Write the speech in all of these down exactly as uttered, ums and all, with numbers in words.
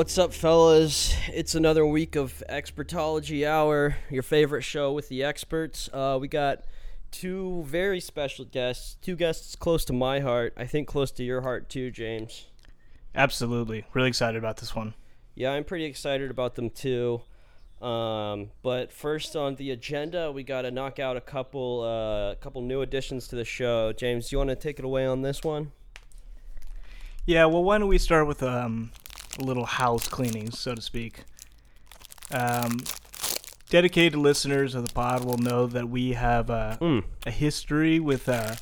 What's up, fellas? It's another week of Expertology Hour, your favorite show with the experts. Uh, we got two very special guests, two guests close to my heart, I think close to your heart too, James. Absolutely. Really excited about this one. Yeah, I'm pretty excited about them too. Um, but first on the agenda, we got to knock out a couple, uh, couple new additions to the show. James, do you want to take it away on this one? Yeah, well, why don't we start with... Um little house cleaning, so to speak. Um, dedicated listeners of the pod will know that we have uh, mm. a history with uh,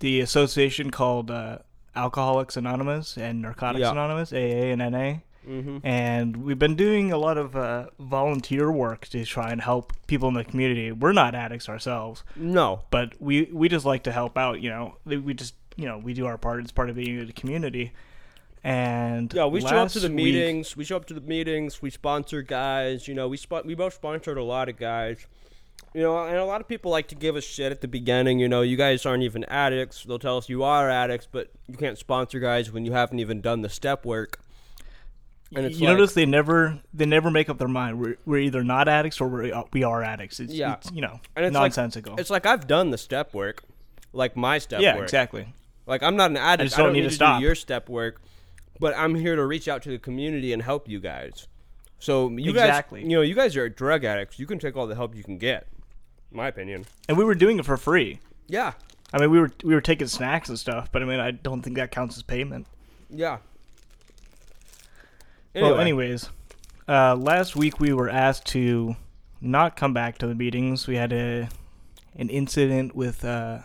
the association called uh, Alcoholics Anonymous and Narcotics yeah. Anonymous, A A and N A. Mm-hmm. And we've been doing a lot of uh, volunteer work to try and help people in the community. We're not addicts ourselves. No. But we, we just like to help out, you know. We just, you know, we do our part. It's part of being in the community. And yeah, we show up to the meetings. Week, we show up to the meetings. We sponsor guys. You know, we sp- we both sponsored a lot of guys. You know, and a lot of people like to give us shit at the beginning. You know, you guys aren't even addicts. They'll tell us you are addicts, but you can't sponsor guys when you haven't even done the step work. And it's you like, notice they never they never make up their mind. We're we're either not addicts or we we are addicts. It's, yeah, it's, you know, and it's nonsensical. Like, it's like I've done the step work, like my step yeah, work. Yeah, exactly. Like I'm not an addict. I, just don't, I don't need, need to, to stop. do your step work. But I'm here to reach out to the community and help you guys. So you exactly. guys, you know, you guys are drug addicts. You can take all the help you can get, in my opinion. And we were doing it for free. Yeah. I mean, we were we were taking snacks and stuff, but I mean, I don't think that counts as payment. Yeah. Anyway. Well, anyways, uh, last week we were asked to not come back to the meetings. We had a an incident with uh,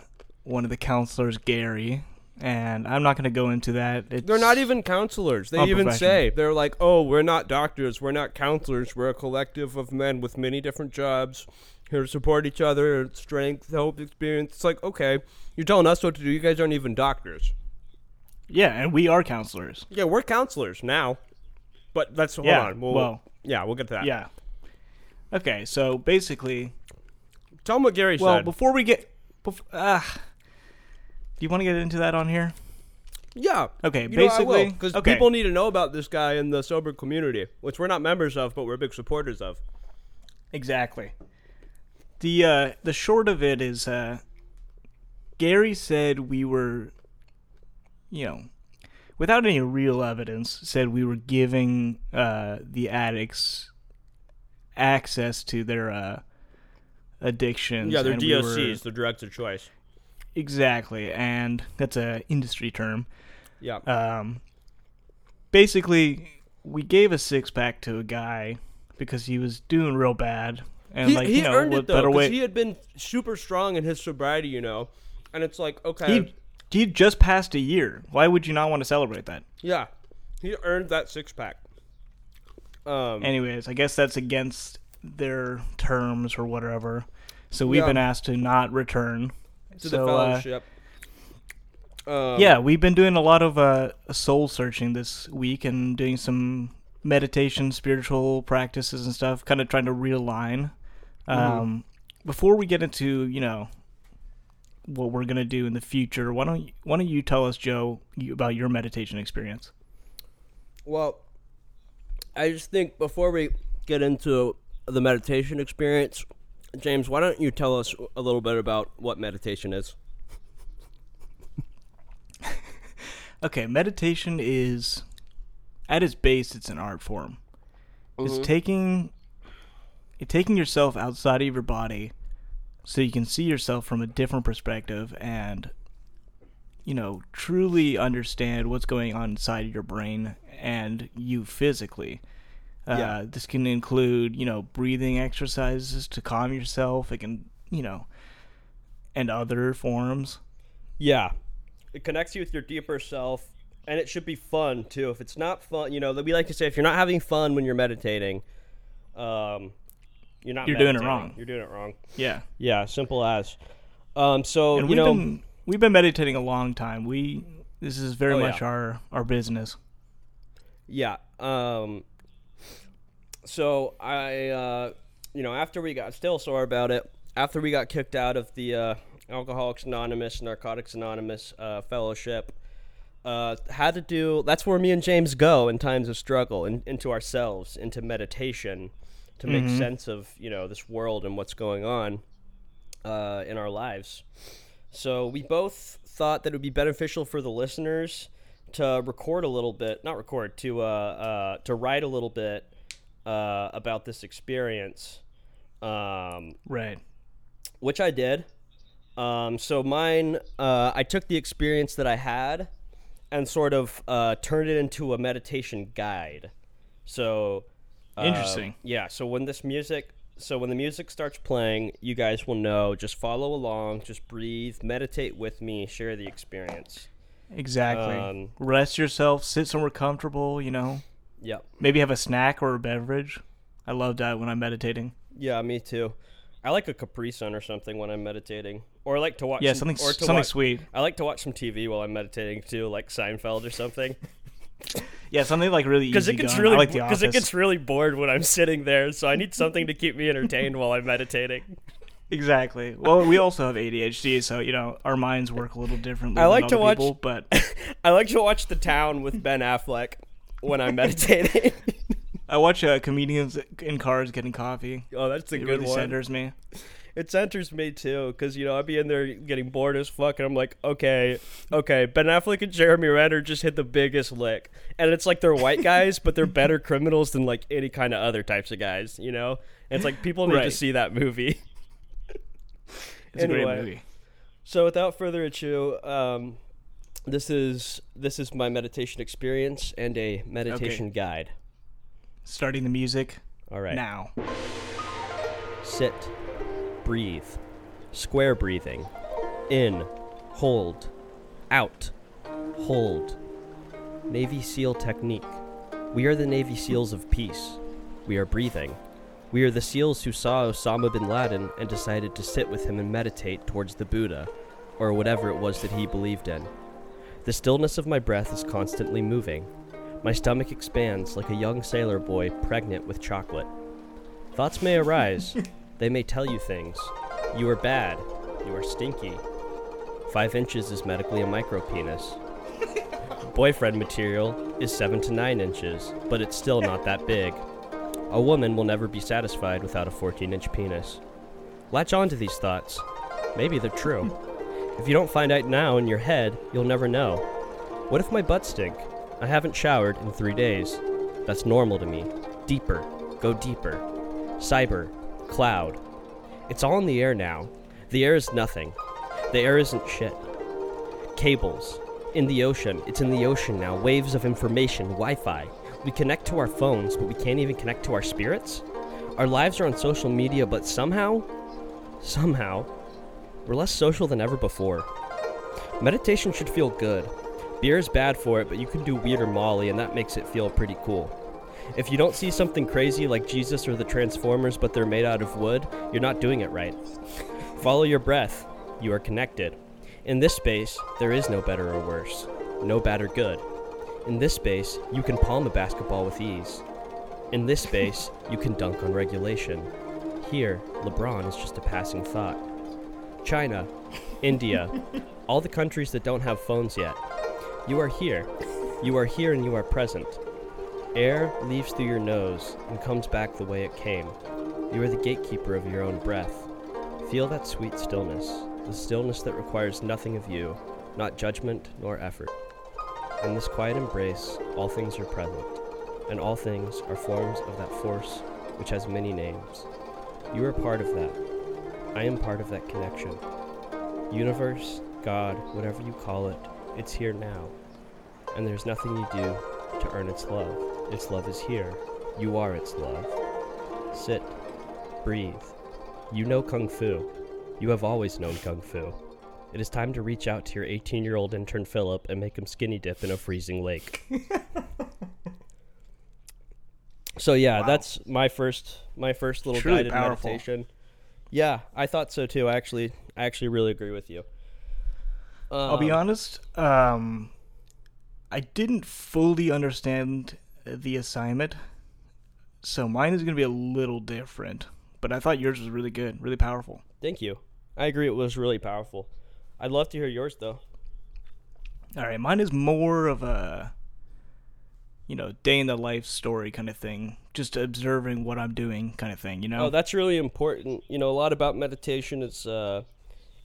one of the counselors, Gary. And I'm not going to go into that. It's they're not even counselors. They even say, they're like, oh, we're not doctors. We're not counselors. We're a collective of men with many different jobs here to support each other, strength, hope, experience. It's like, okay, you're telling us what to do. You guys aren't even doctors. Yeah, and we are counselors. Yeah, we're counselors now. But that's, hold yeah, on. We'll, well, yeah, we'll get to that. Yeah. Okay, so basically. Tell them what Gary well, said. Well, before we get. Bef- uh, Do you want to get into that on here? Yeah. Okay, you basically. Because okay. people need to know about this guy in the sober community, which we're not members of, but we're big supporters of. Exactly. The uh, the short of it is uh, Gary said we were, you know, without any real evidence, said we were giving uh, the addicts access to their uh, addictions. Yeah, their and D O Cs, we were, their drugs of choice. Exactly, and that's a industry term. Yeah. Um. Basically, we gave a six pack to a guy because he was doing real bad, and he, like he you know, earned it though because he had been super strong in his sobriety, you know. And it's like, okay, he he just passed a year. Why would you not want to celebrate that? Yeah, he earned that six pack. Um. Anyways, I guess that's against their terms or whatever. So we've yeah. been asked to not return. To so, the fellowship. Uh, um, yeah, we've been doing a lot of uh, soul searching this week and doing some meditation, spiritual practices and stuff, kind of trying to realign. Um, mm-hmm. Before we get into, you know, what we're going to do in the future, why don't you, why don't you tell us, Joe, you, about your meditation experience? Well, I just think before we get into the meditation experience... James, why don't you tell us a little bit about what meditation is? Okay, meditation is, at its base, it's an art form. Mm-hmm. It's taking, it's taking yourself outside of your body so you can see yourself from a different perspective and, you know, truly understand what's going on inside your brain and you physically. Uh, yeah. This can include, you know, breathing exercises to calm yourself. It can, you know, and other forms. Yeah. It connects you with your deeper self, and it should be fun, too. If it's not fun, you know, we like to say if you're not having fun when you're meditating, um, you're not You're meditating. doing it wrong. You're doing it wrong. Yeah. Yeah, simple as. Um, so, and you we've know. Been, we've been meditating a long time. We This is very oh, much yeah. our, our business. Yeah. Um... So I, uh, you know, after we got still sore about it, after we got kicked out of the uh, Alcoholics Anonymous, Narcotics Anonymous uh, fellowship, Uh, how to do, that's where me and James go in times of struggle, in, into ourselves, into meditation, to make mm-hmm. sense of, you know, this world and what's going on uh, in our lives. So we both thought that it would be beneficial for the listeners to record a little bit, not record, to uh, uh, to write a little bit uh, about this experience. Um, right. Which I did. Um, so mine, uh, I took the experience that I had and sort of uh, turned it into a meditation guide. So uh, interesting. Yeah. So when this music, so when the music starts playing, you guys will know. Just follow along. Just breathe. Meditate with me. Share the experience. Exactly. Um, Rest yourself. Sit somewhere comfortable. You know. Yep. Maybe have a snack or a beverage. I love that when I'm meditating. Yeah, me too. I like a Capri Sun or something when I'm meditating. Or I like to watch yeah, some, something, or to something watch, sweet. I like to watch some T V while I'm meditating too, like Seinfeld or something. Yeah, something like really easy. Because it, really, like it gets really bored when I'm sitting there, so I need something to keep me entertained while I'm meditating. Exactly. Well, we also have A D H D, so you know our minds work a little differently. I like than to watch, people, but I like to watch The Town with Ben Affleck when I'm meditating. I watch uh, comedians in cars getting coffee. Oh, that's a it good really one. It centers me. It centers me, too, because, you know, I'd be in there getting bored as fuck, and I'm like, okay, okay, Ben Affleck and Jeremy Renner just hit the biggest lick. And it's like they're white guys, but they're better criminals than, like, any kind of other types of guys, you know? And it's like, people need right. to see that movie. It's anyway, a great movie. So without further ado, um, this is this is my meditation experience and a meditation okay. guide. Starting the music. All right. Now. Sit. Breathe. Square breathing. In. Hold. Out. Hold. Navy SEAL technique. We are the Navy SEALs of peace. We are breathing. We are the SEALs who saw Osama bin Laden and decided to sit with him and meditate towards the Buddha, or whatever it was that he believed in. The stillness of my breath is constantly moving. My stomach expands like a young sailor boy pregnant with chocolate. Thoughts may arise. They may tell you things. You are bad. You are stinky. Five inches is medically a micropenis. Boyfriend material is seven to nine inches, but it's still not that big. A woman will never be satisfied without a fourteen-inch penis. Latch on to these thoughts. Maybe they're true. If you don't find out now in your head, you'll never know. What if my butt stink? I haven't showered in three days. That's normal to me. Deeper. Go deeper. Cyber. Cloud. It's all in the air now. The air is nothing. The air isn't shit. Cables. In the ocean. It's in the ocean now. Waves of information. Wi-Fi. We connect to our phones, but we can't even connect to our spirits? Our lives are on social media, but somehow, somehow, we're less social than ever before. Meditation should feel good. Beer is bad for it, but you can do weed or Molly, and that makes it feel pretty cool. If you don't see something crazy like Jesus or the Transformers, but they're made out of wood, you're not doing it right. Follow your breath. You are connected. In this space, there is no better or worse. No bad or good. In this space, you can palm a basketball with ease. In this space, you can dunk on regulation. Here, LeBron is just a passing thought. China, India, all the countries that don't have phones yet. You are here. You are here and you are present. Air leaves through your nose and comes back the way it came. You are the gatekeeper of your own breath. Feel that sweet stillness, the stillness that requires nothing of you, not judgment nor effort. In this quiet embrace, all things are present, and all things are forms of that force which has many names. You are part of that. I am part of that connection. Universe, God, whatever you call it, it's here now, and there's nothing you do to earn its love. Its love is here. You are its love. Sit. Breathe. You know Kung Fu. You have always known Kung Fu. It is time to reach out to your eighteen-year-old intern Philip and make him skinny dip in a freezing lake. So yeah, wow. That's my first my first little Truly guided powerful. Meditation. Yeah, I thought so too. I actually, I actually really agree with you. Um, I'll be honest, um, I didn't fully understand the assignment, so mine is going to be a little different, but I thought yours was really good, really powerful. Thank you. I agree, it was really powerful. I'd love to hear yours, though. All right, mine is more of a, you know, day in the life story kind of thing. Just observing what I'm doing kind of thing, you know? Oh, that's really important. You know, a lot about meditation is, uh,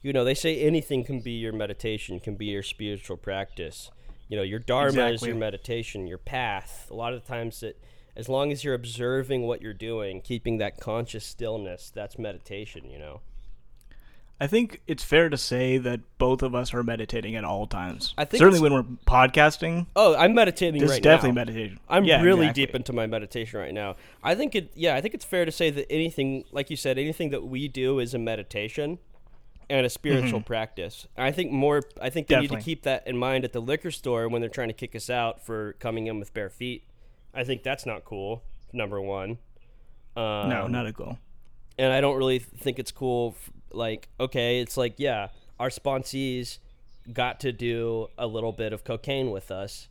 you know, they say anything can be your meditation, can be your spiritual practice. You know, your dharma exactly. is your meditation, your path. A lot of the times, it, as long as you're observing what you're doing, keeping that conscious stillness, that's meditation, you know? I think it's fair to say that both of us are meditating at all times. I think certainly when we're podcasting. Oh, I'm meditating right now. This is definitely meditation. I'm yeah, really exactly. deep into my meditation right now. I think it. Yeah, I think it's fair to say that anything, like you said, anything that we do is a meditation and a spiritual mm-hmm. practice. And I think more. I think they definitely. need to keep that in mind at the liquor store when they're trying to kick us out for coming in with bare feet. I think that's not cool. Number one. Um, no, not a goal. And I don't really think it's cool. F- Like, okay, it's like, yeah, our sponsees got to do a little bit of cocaine with us,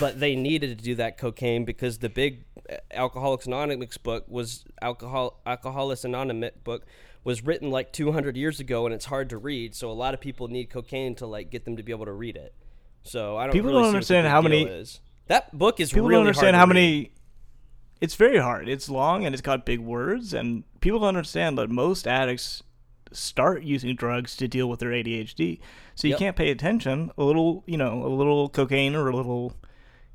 but they needed to do that cocaine because the big Alcoholics Anonymous book was alcohol Alcoholics Anonymous book was written like two hundred years ago, and it's hard to read. So a lot of people need cocaine to like get them to be able to read it. So I don't. People really don't understand how many is. That book is. People really don't understand hard how many. Read. It's very hard. It's long and it's got big words, and people don't understand that most addicts start using drugs to deal with their A D H D. So you yep. can't pay attention. A little, you know, a little cocaine or a little,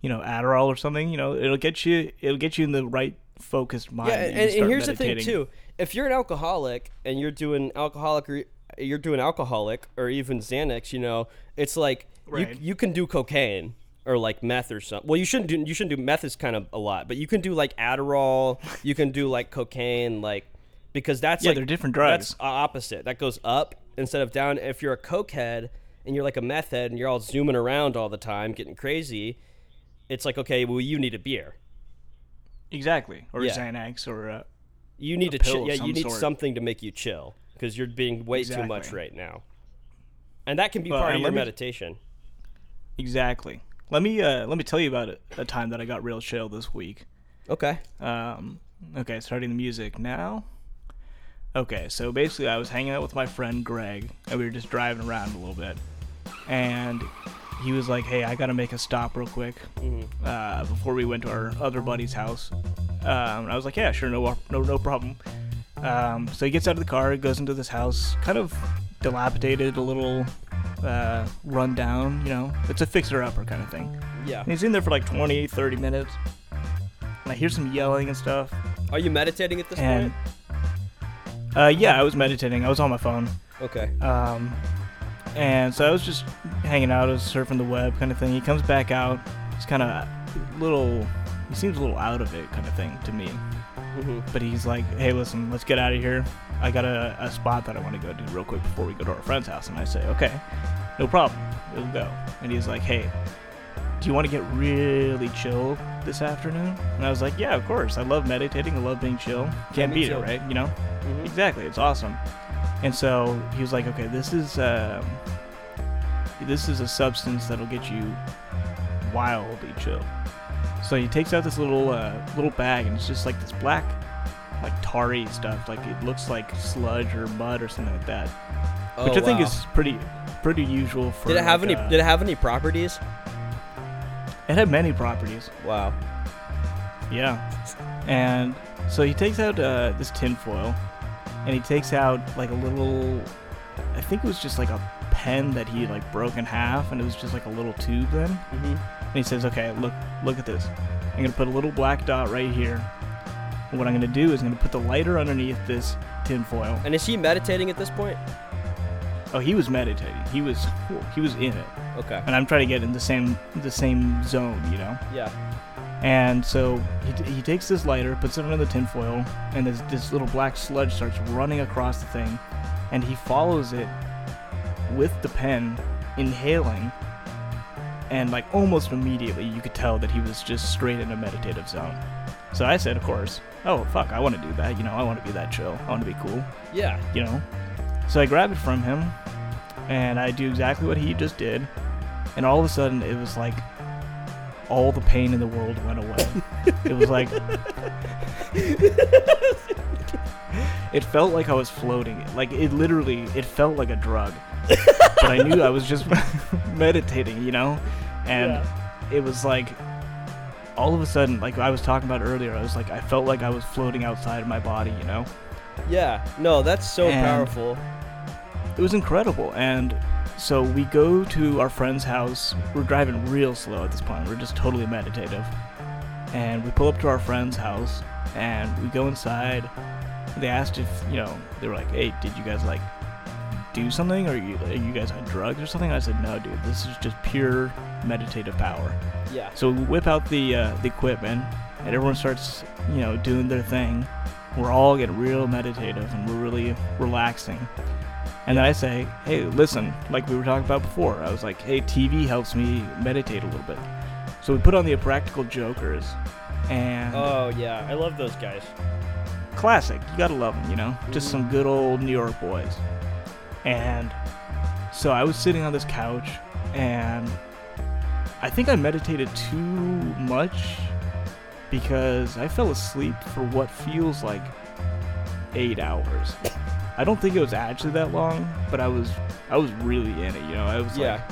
you know, Adderall or something, you know, it'll get you it'll get you in the right focused mind. Yeah, and, and, and here's meditating. The thing too. If you're an alcoholic and you're doing alcoholic or you're doing alcoholic or even Xanax, you know, it's like right. you you can do cocaine or like meth or something. Well, you shouldn't do you shouldn't do meth is kind of a lot, but you can do like Adderall, you can do like cocaine, like because that's yeah, like, they're different drugs. That's opposite. That goes up instead of down. If you're a coke head and you're like a meth head and you're all zooming around all the time, getting crazy, it's like, okay, well, you need a beer. Exactly. Or yeah. Xanax or a, you need a, a pill chi- yeah, you need sort. something to make you chill because you're being way exactly. too much right now. And that can be well, part of your me, meditation. Exactly. Let me uh, let me tell you about a, a time that I got real chill this week. Okay. Um, okay, starting the music now. Okay, so basically I was hanging out with my friend Greg, and we were just driving around a little bit. And he was like, hey, I gotta make a stop real quick mm-hmm. uh, before we went to our other buddy's house. Um, and I was like, yeah, sure, no no, no problem. Um, so he gets out of the car, goes into this house, kind of dilapidated, a little uh, run down, you know. It's a fixer-upper kind of thing. Yeah. And he's in there for like twenty, thirty minutes. And I hear some yelling and stuff. Are you meditating at this and point? Uh, yeah, I was meditating. I was on my phone. Okay. Um, and so I was just hanging out. I was surfing the web kind of thing. He comes back out. He's kind of a little... He seems a little out of it kind of thing to me. Mm-hmm. But he's like, hey, listen, let's get out of here. I got a, a spot that I want to go to real quick before we go to our friend's house. And I say, okay, no problem. We'll go. And he's like, hey, do you want to get really chill this afternoon? And I was like, yeah, of course. I love meditating. I love being chill. Can't beat it, right? You know? Mm-hmm. Exactly. It's awesome. And so he was like, okay, this is um, this is a substance that'll get you wildly chill. So he takes out this little uh, little bag, and it's just like this black, like tarry stuff. Like it looks like sludge or mud or something like that, oh, which I wow. think is pretty pretty usual for. Did it have like, any? Uh, did it have any properties? It had many properties. Wow. Yeah. And so he takes out uh, this tin foil, and he takes out like a little, I think it was just like a pen that he like broke in half, and it was just like a little tube then. Mm-hmm. And he says, okay, look, look at this. I'm going to put a little black dot right here. And what I'm going to do is I'm going to put the lighter underneath this tin foil. And is he meditating at this point? Oh, he was meditating. He was he was in it. Okay. And I'm trying to get in the same the same zone, you know? Yeah. And so he, t- he takes this lighter, puts it under the tinfoil, and this, this little black sludge starts running across the thing, and he follows it with the pen, inhaling, and like almost immediately you could tell that he was just straight in a meditative zone. So I said, of course, oh, fuck, I want to do that. You know, I want to be that chill. I want to be cool. Yeah. You know? So I grab it from him, and I do exactly what he just did, and all of a sudden it was like all the pain in the world went away. It was like... It felt like I was floating. Like, it literally, it felt like a drug. But I knew I was just meditating, you know? And yeah. It was like, all of a sudden, like I was talking about earlier, I was like, I felt like I was floating outside of my body, you know? Yeah, no, that's so and powerful. It was incredible. And so we go to our friend's house. We're driving real slow at this point. We're just totally meditative. And we pull up to our friend's house, and we go inside. They asked if, you know, they were like, hey, did you guys, like, do something? Or are you, are you guys on drugs or something? I said, no, dude, this is just pure meditative power. Yeah. So we whip out the, uh, the equipment, and everyone starts, you know, doing their thing. We're all getting real meditative, and we're really relaxing. And then I say, hey, listen, like we were talking about before, I was like, hey, T V helps me meditate a little bit. So we put on the Practical Jokers, and... Oh, yeah, I love those guys. Classic. You gotta love them, you know? Mm-hmm. Just some good old New York boys. And so I was sitting on this couch, and I think I meditated too much because I fell asleep for what feels like eight hours. I don't think it was actually that long, but I was I was really in it, you know? I was yeah. like...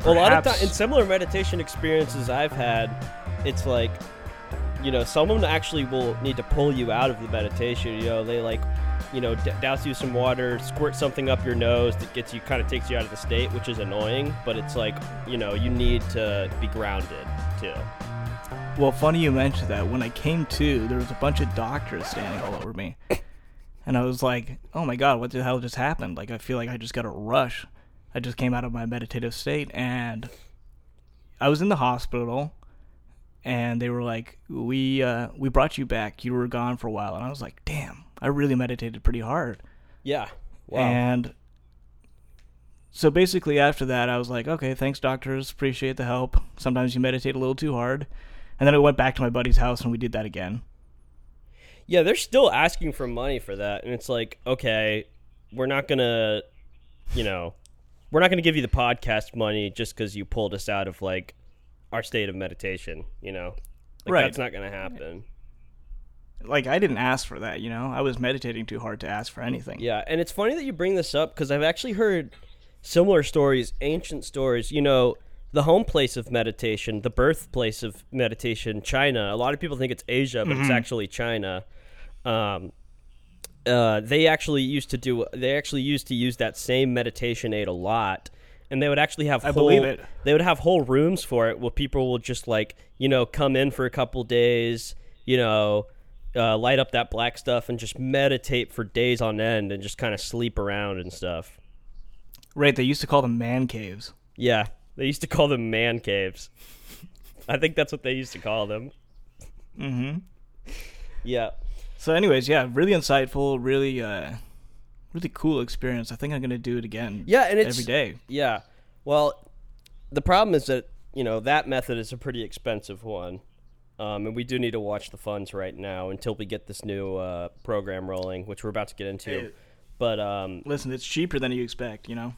Perhaps. A lot of times, in similar meditation experiences I've had, it's like, you know, someone actually will need to pull you out of the meditation. You know, they like, you know, d- douse you some water, squirt something up your nose that gets you, kind of takes you out of the state, which is annoying. But it's like, you know, you need to be grounded too. Well, funny you mentioned that. When I came to, there was a bunch of doctors standing all over me, and I was like, oh my god, what the hell just happened? Like, I feel like I just got a rush. I just came out of my meditative state, and I was in the hospital, and they were like, we uh, we brought you back. You were gone for a while. And I was like, damn, I really meditated pretty hard. Yeah. Wow. And so basically after that, I was like, okay, thanks, doctors. Appreciate the help. Sometimes you meditate a little too hard. And then I went back to my buddy's house, and we did that again. Yeah, they're still asking for money for that. And it's like, okay, we're not going to, you know... We're not going to give you the podcast money just because you pulled us out of, like, our state of meditation, you know? Like, right. That's not going to happen. Like, I didn't ask for that, you know? I was meditating too hard to ask for anything. Yeah, and it's funny that you bring this up because I've actually heard similar stories, ancient stories. You know, the home place of meditation, the birthplace of meditation, China. A lot of people think it's Asia, but mm-hmm. It's actually China. Um Uh, they actually used to do. They actually used to use that same meditation aid a lot, and they would actually have. I whole, believe it. They would have whole rooms for it, where people will just like you know come in for a couple days, you know, uh, light up that black stuff and just meditate for days on end, and just kind of sleep around and stuff. Right. They used to call them man caves. Yeah, they used to call them man caves. I think that's what they used to call them. Mm-hmm. Yeah. So anyways, yeah, really insightful, really uh, really cool experience. I think I'm going to do it again yeah, and it's, every day. Yeah. Well, the problem is that, you know, that method is a pretty expensive one, um, and we do need to watch the funds right now until we get this new uh, program rolling, which we're about to get into. Hey, but um, listen, it's cheaper than you expect, you know?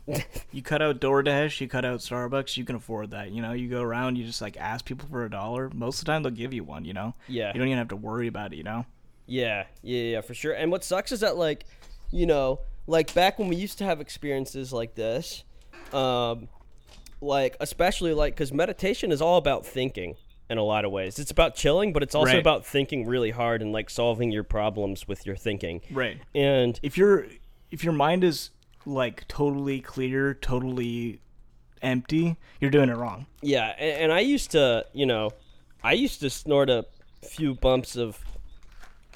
You cut out DoorDash, you cut out Starbucks, you can afford that, you know? You go around, you just, like, ask people for a dollar. Most of the time, they'll give you one, you know? Yeah. You don't even have to worry about it, you know? Yeah, yeah, yeah, for sure. And what sucks is that, like, you know, like back when we used to have experiences like this, um, like especially like because meditation is all about thinking in a lot of ways. It's about chilling, but it's also right. about thinking really hard and like solving your problems with your thinking. Right. And if you're if your mind is like totally clear, totally empty, you're doing it wrong. Yeah, and, and I used to, you know, I used to snort a few bumps of.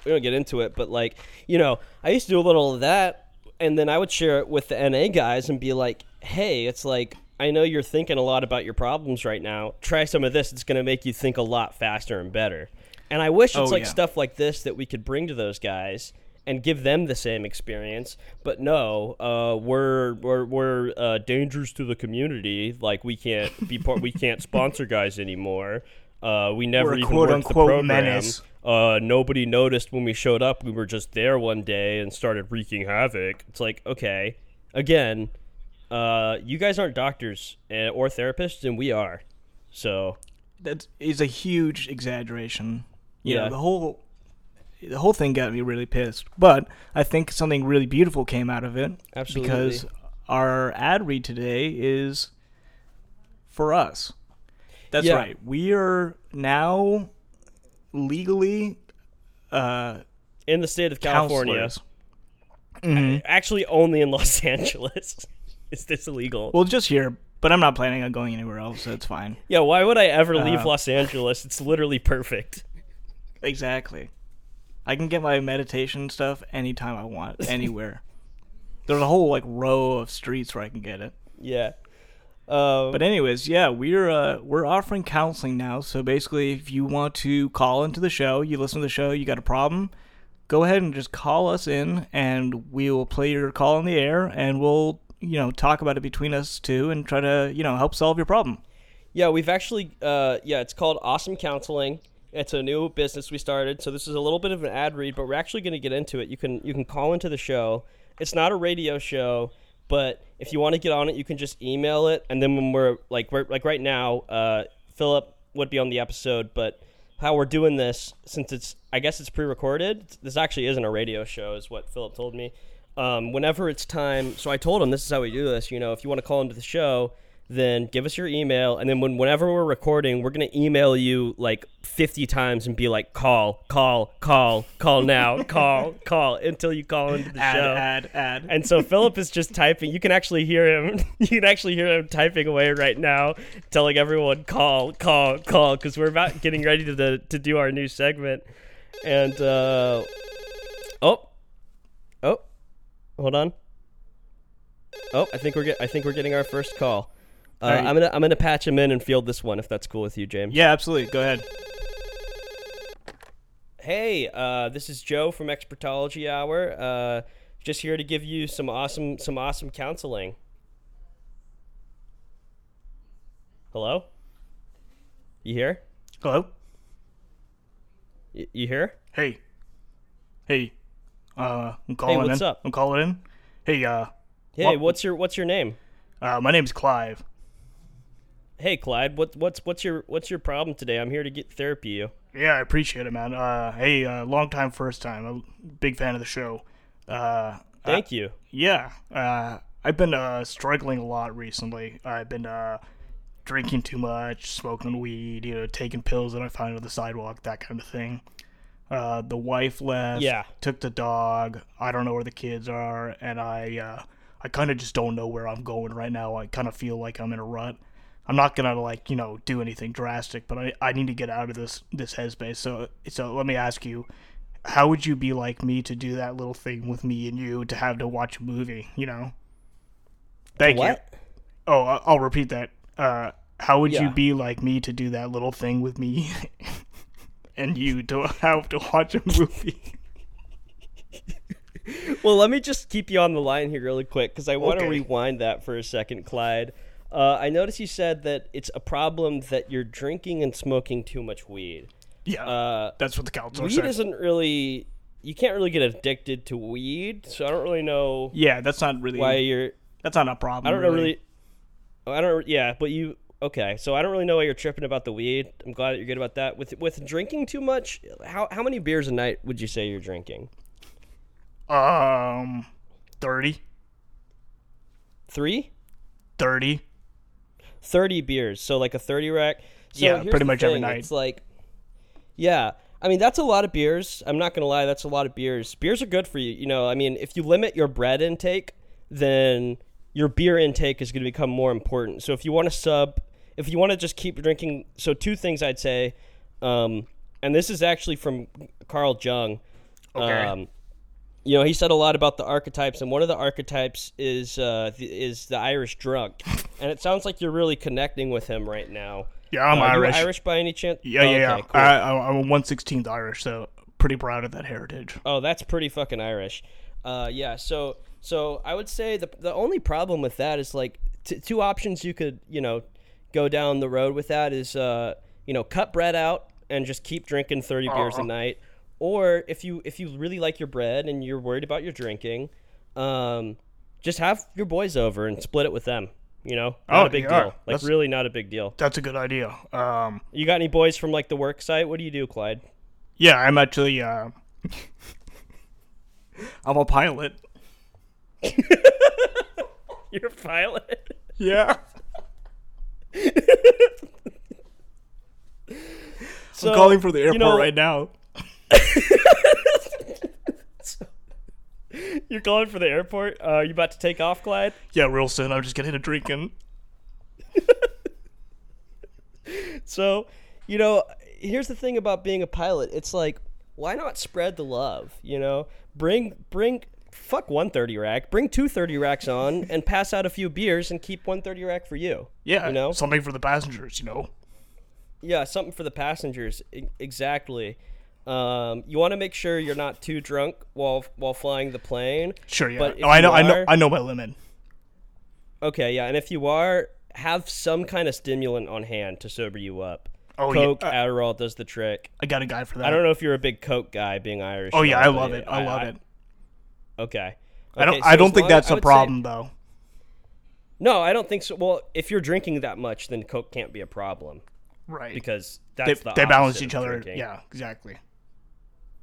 We don't get into it, but like, you know, I used to do a little of that, and then I would share it with the N A guys and be like, hey, it's like, I know you're thinking a lot about your problems right now. Try some of this. It's going to make you think a lot faster and better. And I wish it's oh, like yeah. stuff like this that we could bring to those guys and give them the same experience. But no, uh, we're we're, we're uh, dangerous to the community. Like we can't be part, we can't sponsor guys anymore. Uh, we never we're even quote, worked unquote, the program. Menace. Uh, nobody noticed when we showed up. We were just there one day and started wreaking havoc. It's like, okay, again, uh, you guys aren't doctors or therapists, and we are. So that is a huge exaggeration. You yeah, know, the whole the whole thing got me really pissed. But I think something really beautiful came out of it. Absolutely, because our ad read today is for us. That's yeah. right. We are now legally uh, in the state of California. Mm-hmm. Actually, only in Los Angeles is this illegal. Well, just here, but I'm not planning on going anywhere else, so it's fine. Yeah, why would I ever leave uh, Los Angeles? It's literally perfect. Exactly. I can get my meditation stuff anytime I want, anywhere. There's a whole like row of streets where I can get it. Yeah. Um, but anyways, yeah, we're uh, we're offering counseling now. So basically, if you want to call into the show, you listen to the show, you got a problem, go ahead and just call us in, and we will play your call on the air, and we'll you know talk about it between us two and try to you know help solve your problem. Yeah, we've actually uh, yeah, it's called Awesome Counseling. It's a new business we started, so this is a little bit of an ad read, but we're actually going to get into it. You can you can call into the show. It's not a radio show, but if you want to get on it, you can just email it. And then when we're like we're, like right now, uh, Philip would be on the episode, but how we're doing this, since it's I guess it's pre-recorded. This actually isn't a radio show, is what Philip told me. Um, whenever it's time, so I told him this is how we do this. You know, if you want to call into the show, then give us your email, and then when whenever we're recording, we're going to email you like fifty times and be like, call, call, call, call now, call, call, until you call into the add, show. Add, add, add. And so Philip is just typing. You can actually hear him. You can actually hear him typing away right now, telling everyone, call, call, call, because we're about getting ready to, the, to do our new segment. And, uh, oh, oh, hold on. Oh, I think we're get, I think we're getting our first call. Uh, right. I'm gonna I'm gonna patch him in and field this one if that's cool with you, James. Yeah, absolutely. Go ahead. Hey, uh, this is Joe from Expertology Hour. Uh, just here to give you some awesome some awesome counseling. Hello? You here? Hello? Y- you here? Hey. Hey. Uh, I'm calling in. Hey, what's in. up? I'm calling in. Hey. Uh. Hey, wh- what's your what's your name? Uh, my name's Clive. Hey, Clyde, what, what's what's your what's your problem today? I'm here to get therapy. You. Yeah, I appreciate it, man. Uh, hey, uh, long time, first time. I'm a big fan of the show. Uh, Thank I, you. Yeah, uh, I've been uh, struggling a lot recently. I've been uh, drinking too much, smoking weed, you know, taking pills that I find on the sidewalk, that kind of thing. Uh, the wife left. Yeah. Took the dog. I don't know where the kids are, and I uh, I kind of just don't know where I'm going right now. I kind of feel like I'm in a rut. I'm not going to, like, you know, do anything drastic, but I, I need to get out of this, this headspace. So so let me ask you, how would you be like me to do that little thing with me and you to have to watch a movie, you know? Thank what? you. Oh, I'll repeat that. Uh, how would yeah. you be like me to do that little thing with me and you to have to watch a movie? Well, let me just keep you on the line here really quick because I want to okay. rewind that for a second, Clyde. Uh, I noticed you said that it's a problem that you're drinking and smoking too much weed. Yeah, uh, that's what the counselor said. Weed isn't really... You can't really get addicted to weed, so I don't really know... Yeah, that's not really... Why you're... That's not a problem, I don't really. know really... I don't... Yeah, but you... Okay, so I don't really know why you're tripping about the weed. I'm glad that you're good about that. With with drinking too much, how how many beers a night would you say you're drinking? Um... thirty. Three? thirty. thirty beers, so like a thirty rack. So yeah, pretty much thing. every night. It's like, yeah, I mean, that's a lot of beers. I'm not going to lie, that's a lot of beers. Beers are good for you. You know, I mean, if you limit your bread intake, then your beer intake is going to become more important. So if you want to sub, if you want to just keep drinking, so two things I'd say, um, and this is actually from Carl Jung. Okay. Um, you know, he said a lot about the archetypes, and one of the archetypes is uh, the, is the Irish drunk. And it sounds like you're really connecting with him right now. Yeah, I'm uh, Irish. Are you Irish by any chance? Yeah, oh, yeah, okay, yeah. Cool. I, I'm one sixteenth Irish, so pretty proud of that heritage. Oh, that's pretty fucking Irish. Uh, yeah, so so I would say the the only problem with that is, like, t- two options you could, you know, go down the road with that is, uh, you know, cut bread out and just keep drinking thirty uh-huh. beers a night. Or if you if you really like your bread and you're worried about your drinking, um, just have your boys over and split it with them. You know, not oh, a big yeah. deal. Like, that's really not a big deal. That's a good idea. Um, you got any boys from like the work site? What do you do, Clyde? Yeah, I'm actually uh, I'm a pilot. You're a pilot? Yeah. So, I'm calling for the airport you know, right now. You're calling for the airport? Uh, you about to take off, Clyde? Yeah, real soon. I'm just getting a drink in. So, you know, here's the thing about being a pilot. It's like, why not spread the love, you know? Bring, bring, fuck one thirty rack. Bring two thirty racks on and pass out a few beers and keep one thirty rack for you. Yeah, you know? Something for the passengers, you know? Yeah, something for the passengers. I- exactly. Um, you want to make sure you're not too drunk while while flying the plane. Sure, yeah. But oh, I know, are, I know, I know my limit. Okay, yeah, and if you are, have some kind of stimulant on hand to sober you up. Oh, Coke, yeah. uh, Adderall does the trick. I got a guy for that. I don't know if you're a big Coke guy, being Irish. Oh yeah, I love it. I, I love I, it. Okay. okay. I don't. So I don't think that's a problem say, though. No, I don't think so. Well, if you're drinking that much, then Coke can't be a problem. Right. Because that's they, the opposite they balance each other. Drinking. Yeah, exactly.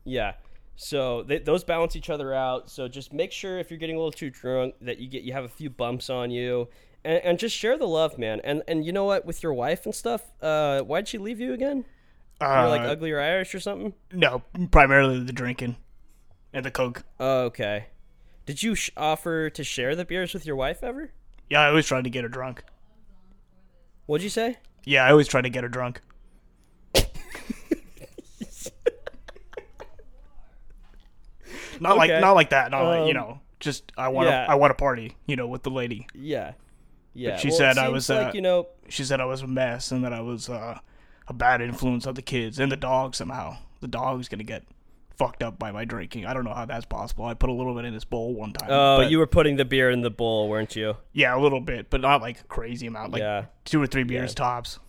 Yeah. So they, those balance each other out. So just make sure if you're getting a little too drunk that you get you have a few bumps on you. And, and just share the love, man. And and you know what? With your wife and stuff, uh, why'd she leave you again? Uh, You're like ugly or Irish or something? No, primarily the drinking and the Coke. Oh, okay. Did you sh- offer to share the beers with your wife ever? Yeah, I always tried to get her drunk. What'd you say? Yeah, I always tried to get her drunk. Not okay. like not like that. Not um, like, you know, just I want yeah. I want a party, you know, with the lady. Yeah. Yeah, but she well, said I was like, uh, you know, she said I was a mess and that I was uh, a bad influence on the kids and the dog somehow. The dog's going to get fucked up by my drinking. I don't know how that's possible. I put a little bit in his bowl one time. Oh, but, you were putting the beer in the bowl, weren't you? Yeah, a little bit, but not like a crazy amount, like yeah. two or three beers yeah. tops.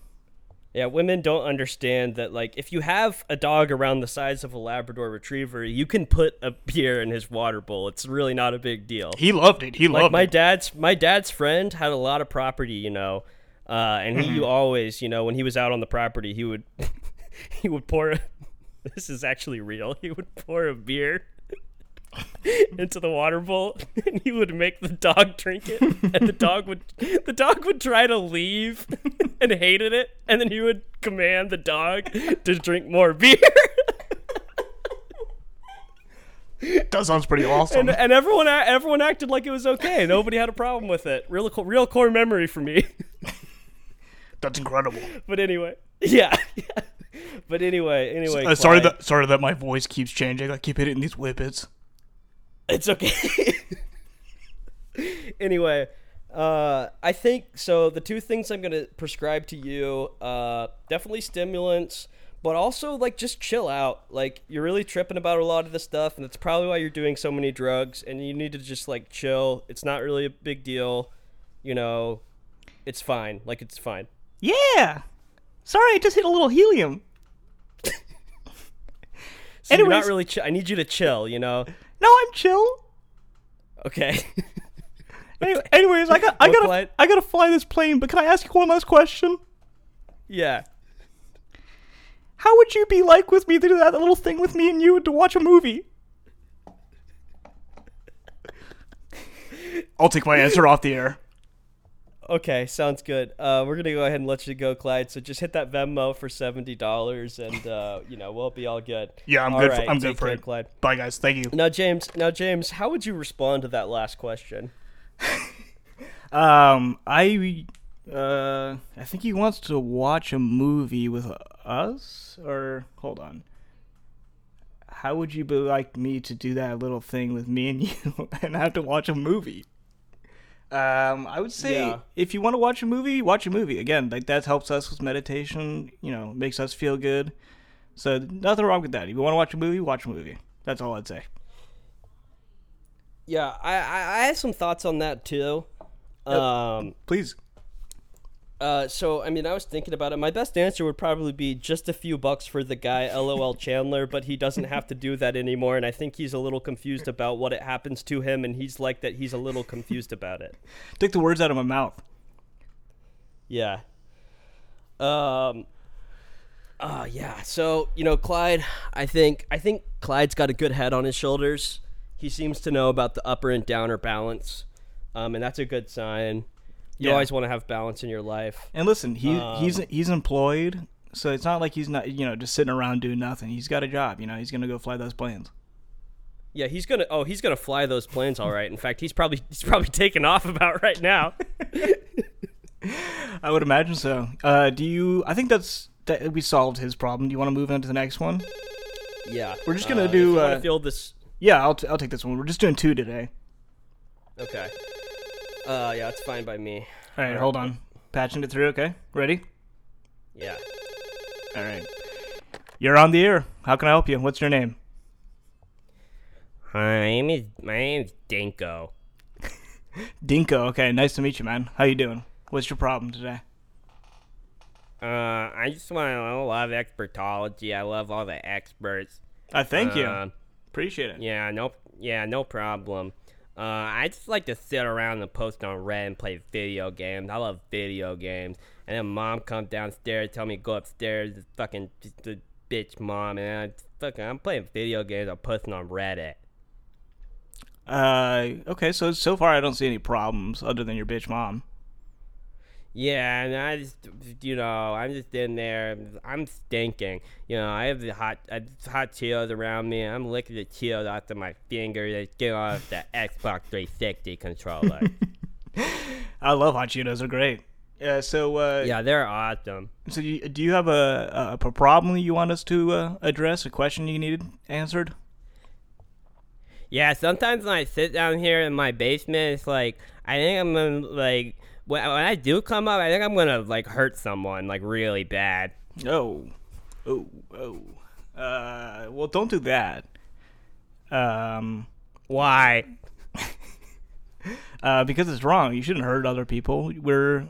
Yeah, women don't understand that, like, if you have a dog around the size of a Labrador Retriever, you can put a beer in his water bowl. It's really not a big deal. He loved it. He like loved my it. My dad's my dad's friend had a lot of property, you know, uh, and he mm-hmm. always, you know, when he was out on the property, he would he would pour. A, this is actually real. He would pour a beer into the water bowl, and he would make the dog drink it, and the dog would the dog would try to leave and hated it, and then he would command the dog to drink more beer. That sounds pretty awesome. And, and everyone everyone acted like it was okay. Nobody had a problem with it. Real real core memory for me. That's incredible. But anyway, yeah. yeah. But anyway, anyway. Uh, sorry that sorry that my voice keeps changing. I keep hitting these whippets. It's okay. Anyway, uh, I think, so the two things I'm going to prescribe to you, uh, definitely stimulants, but also, like, just chill out. Like, you're really tripping about a lot of this stuff, and that's probably why you're doing so many drugs, and you need to just, like, chill. It's not really a big deal. You know, it's fine. Like, it's fine. Yeah. Sorry, I just hit a little helium. So anyways, you're not really chi- I need you to chill, you know? No, I'm chill. Okay. Anyway, anyways, I got I got to I got to fly this plane, but can I ask you one last question? Yeah. How would you be like with me to do that little thing with me and you to watch a movie? I'll take my answer off the air. Okay, sounds good. Uh, we're going to go ahead and let you go, Clyde. So just hit that Venmo for seventy dollars and, uh, you know, we'll be all good. Yeah, I'm all good right, for, I'm good for care, it. Clyde. Bye, guys. Thank you. Now, James, now, James, how would you respond to that last question? um, I uh, I think he wants to watch a movie with us? Or, hold on. How would you be like me to do that little thing with me and you and have to watch a movie? Um, I would say yeah. if you want to watch a movie, watch a movie. Again, like that helps us with meditation, you know, makes us feel good. So nothing wrong with that. If you want to watch a movie, watch a movie. That's all I'd say. Yeah, I, I, I have some thoughts on that too. Um, Please. Uh, so, I mean, I was thinking about it. My best answer would probably be just a few bucks for the guy, L O L Chandler, but he doesn't have to do that anymore, and I think he's a little confused about what it happens to him, and he's like that he's a little confused about it. Take the words out of my mouth. Yeah. Um. Uh, yeah, so, you know, Clyde, I think, I think Clyde's got a good head on his shoulders. He seems to know about the upper and downer balance. um, and that's a good sign. You yeah. always want to have balance in your life. And listen, he um, he's he's employed, so it's not like he's not, you know, just sitting around doing nothing. He's got a job, you know. He's gonna go fly those planes. Yeah, he's gonna. Oh, he's gonna fly those planes, all right. In fact, he's probably he's probably taking off about right now. I would imagine so. Uh, do you? I think that's that we solved his problem. Do you want to move on to the next one? Yeah, we're just gonna uh, do. If you uh, want to field this. Yeah, I'll t- I'll take this one. We're just doing two today. Okay. Uh, yeah, that's fine by me. All right, hold on. Patching it through, okay? Ready? Yeah. All right. You're on the air. How can I help you? What's your name? Hi, my name is, my name is Dinko. Dinko, okay. Nice to meet you, man. How you doing? What's your problem today? Uh, I just want to know a lot of expertology. I love all the experts. I uh, thank uh, you. Appreciate it. Yeah, no, yeah, no problem. Uh, I just like to sit around and post on Reddit and play video games. I love video games. And then mom comes downstairs, tell me to go upstairs. It's fucking just a bitch mom. And I fucking, I'm playing video games. I'm posting on Reddit. Uh, okay. So so far, I don't see any problems other than your bitch mom. Yeah, and I just, you know, I'm just in there. I'm stinking. You know, I have the hot I have hot Cheetos around me. And I'm licking the Cheetos off of my fingers and get off the Xbox three sixty controller. I love hot Cheetos. They're great. Yeah, so... Uh, yeah, they're awesome. So you, do you have a, a problem you want us to uh, address, a question you need answered? Yeah, sometimes when I sit down here in my basement, it's like, I think I'm going to, like... When I do come up, I think I'm going to, like, hurt someone, like, really bad. Oh. Oh. Oh. Uh, well, don't do that. Um. Why? uh, because it's wrong. You shouldn't hurt other people. We're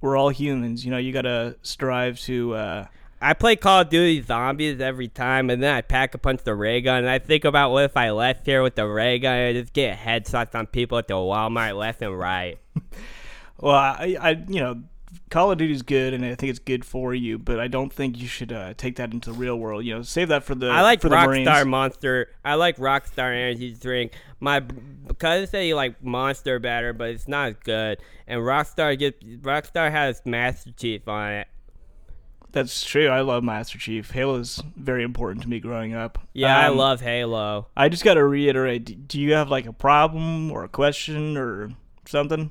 we're all humans. You know, you got to strive to... Uh... I play Call of Duty Zombies every time, and then I pack a punch the ray gun, and I think about what if I left here with the ray gun and I just get headshots on people at the Walmart left and right. Well, I, I, you know, Call of Duty is good, and I think it's good for you, but I don't think you should uh, take that into the real world. You know, save that for the I like for the Marines. Rockstar Monster. I like Rockstar Energy Drink. My cousin said he liked Monster better, but it's not good. And Rockstar gets Rockstar has Master Chief on it. That's true. I love Master Chief. Halo is very important to me growing up. Yeah, um, I love Halo. I just got to reiterate. Do you have like a problem or a question or something?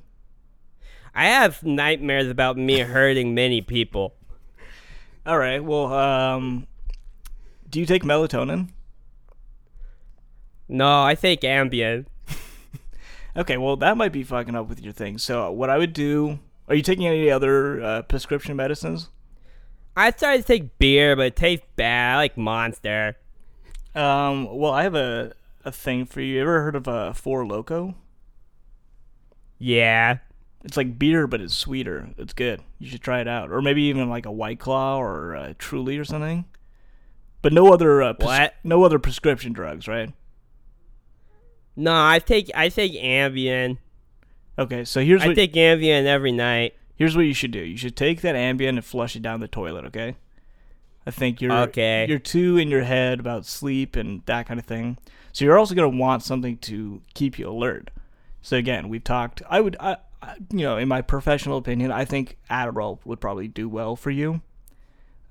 I have nightmares about me hurting many people. All right. Well, um, do you take melatonin? No, I take Ambien. Okay. Well, that might be fucking up with your thing. So what I would do... Are you taking any other uh, prescription medicines? I started to take beer, but it tastes bad. I like Monster. Um, well, I have a, a thing for you. You ever heard of uh, Four Loko? Yeah. It's like beer, but it's sweeter. It's good. You should try it out. Or maybe even like a White Claw or a Truly or something. But no other uh, pres- what? No other prescription drugs, right? No, I take I take Ambien. Okay, so here's I what... I take Ambien every night. Here's what you should do. You should take that Ambien and flush it down the toilet, okay? I think you're okay. You're too in your head about sleep and that kind of thing. So you're also going to want something to keep you alert. So again, we've talked... I would... I, You know, in my professional opinion, I think Adderall would probably do well for you.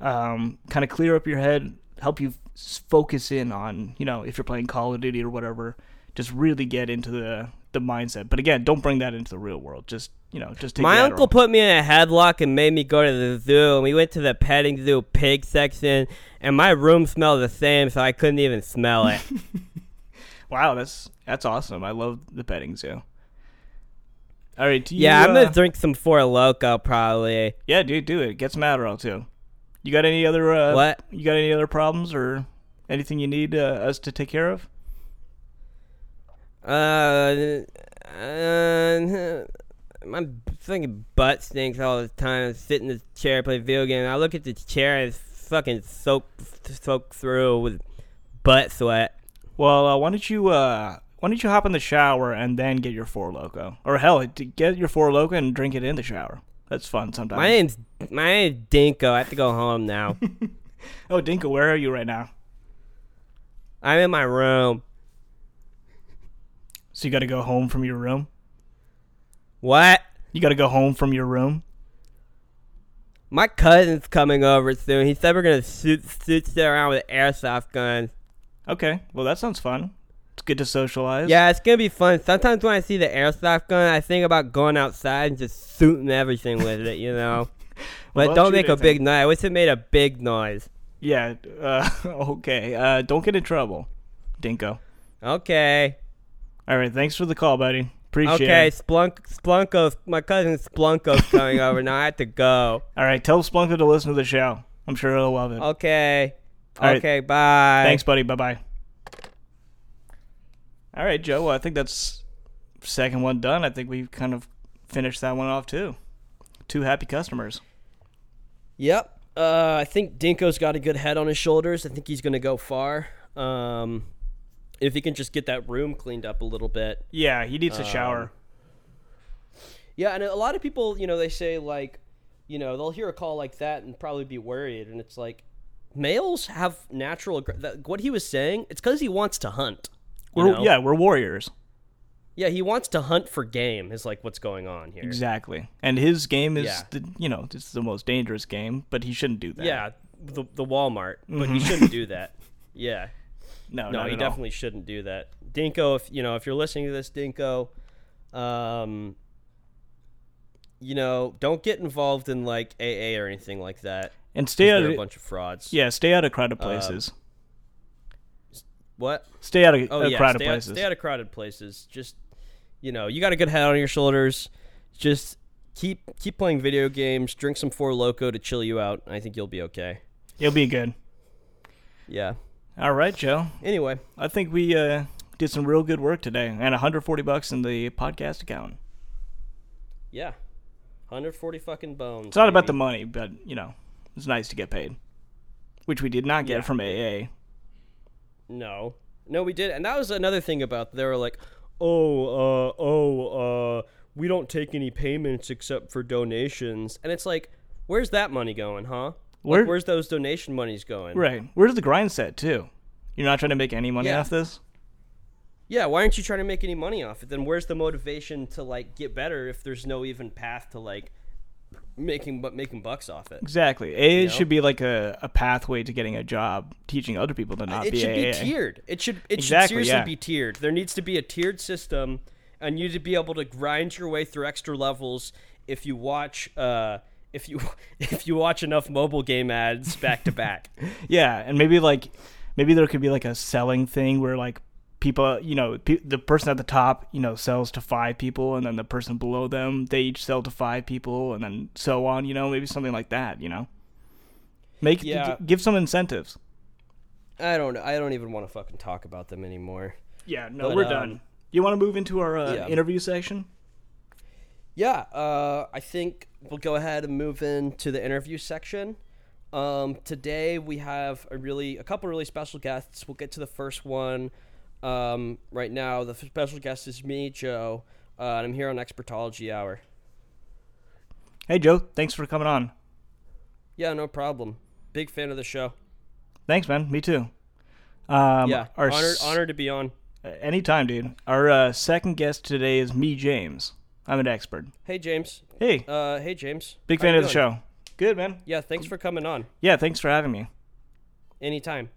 Um, kind of clear up your head, help you f- focus in on, you know, if you're playing Call of Duty or whatever, just really get into the, the mindset. But again, don't bring that into the real world. Just, you know, just take my uncle Adderall. Put me in a headlock and made me go to the zoo. And we went to the petting zoo pig section, and my room smelled the same, so I couldn't even smell it. Wow, that's that's awesome. I love the petting zoo. All right, do you, yeah, I'm uh, going to drink some Four Loko, probably. Yeah, dude, do it. Get some Adderall, too. You got any other uh, what? You got any other problems or anything you need uh, us to take care of? Uh, uh, my fucking butt stinks all the time. I sit in the chair, play video game. I look at the chair and it's fucking soaked, soaked through with butt sweat. Well, uh, why don't you... Uh, Why don't you hop in the shower and then get your Four Loko? Or hell, get your Four Loko and drink it in the shower. That's fun sometimes. My name's, my name's Dinko. I have to go home now. Oh, Dinko, where are you right now? I'm in my room. So you got to go home from your room? What? You got to go home from your room? My cousin's coming over soon. He said we're going to shoot shoot around with airsoft guns. Okay. Well, that sounds fun. It's good to socialize. Yeah, it's going to be fun. Sometimes when I see the airsoft gun, I think about going outside and just shooting everything with it, you know? But well, don't make a big noise. I wish it made a big noise. Yeah. Uh, okay. Uh, don't get in trouble, Dinko. Okay. All right. Thanks for the call, buddy. Appreciate okay, it. Okay. Splunk, Splunko's, my cousin Splunko's coming over. Now I have to go. All right. Tell Splunko to listen to the show. I'm sure he'll love it. Okay. All okay. Right. Bye. Thanks, buddy. Bye-bye. All right, Joe. Well, I think that's second one done. I think we've kind of finished that one off, too. Two happy customers. Yep. Uh, I think Dinko's got a good head on his shoulders. I think he's going to go far. Um, if he can just get that room cleaned up a little bit. Yeah, he needs um, a shower. Yeah, and a lot of people, you know, they say, like, you know, they'll hear a call like that and probably be worried. And it's like, males have natural... That, what he was saying, it's because he wants to hunt. We're, yeah, we're warriors. Yeah, he wants to hunt for game is, like, what's going on here. Exactly. And his game is, yeah. the, you know, it's the most dangerous game, but he shouldn't do that. Yeah, the the Walmart, but mm-hmm. he shouldn't do that. Yeah. No, no, he definitely all. shouldn't do that. Dinko, if, you know, if you're listening to this, Dinko, um, you know, don't get involved in, like, A A or anything like that. And stay out of... a bunch of frauds. Yeah, stay out of crowded places. Um, what? Stay out of oh, uh, yeah, crowded stay places. Out, stay out of crowded places. Just... You know, you got a good head on your shoulders. Just keep keep playing video games. Drink some Four Loko to chill you out. And I think you'll be okay. You'll be good. Yeah. All right, Joe. Anyway. I think we uh, did some real good work today. And one hundred forty bucks in the podcast account. Yeah. one hundred forty fucking bones. It's not baby. about the money, but, you know, it's nice to get paid. Which we did not get yeah. from A A. No. No, we did. And that was another thing about, they were like... oh, uh, oh, uh, we don't take any payments except for donations. And it's like, where's that money going, huh? Where, like, where's those donation monies going? Right. Where's the grind set, too? You're not trying to make any money yeah. off this? Yeah, why aren't you trying to make any money off it? Then where's the motivation to, like, get better if there's no even path to, like, making bu- making bucks off it? Exactly. A A you know? should be, like, a, a pathway to getting a job, teaching other people to not it be It should A A. be tiered. It should It exactly, should seriously yeah. be tiered. There needs to be a tiered system, and you need to be able to grind your way through extra levels if you watch uh, if you if you watch enough mobile game ads back to back. Yeah, and maybe, like, maybe there could be, like, a selling thing where, like, people, you know, pe- the person at the top, you know, sells to five people, and then the person below them, they each sell to five people, and then so on, you know, maybe something like that, you know, make yeah. d- give some incentives. I don't I don't even want to fucking talk about them anymore. Yeah, no, but, we're um, done. You want to move into our uh, yeah. interview section? Yeah, uh, I think we'll go ahead and move into the interview section. Um, today we have a really a couple really special guests. We'll get to the first one. Um, right now, the special guest is me, Joe, uh, and I'm here on Expertology Hour. Hey, Joe. Thanks for coming on. Yeah, no problem. Big fan of the show. Thanks, man. Me too. Um, yeah, our honored, s- honored to be on. Anytime, dude. Our uh, second guest today is me, James. I'm an expert. Hey, James. Hey. Uh, hey, James. Big fan of the show. Good, man. Yeah, thanks for coming on. Yeah, thanks for having me. Anytime.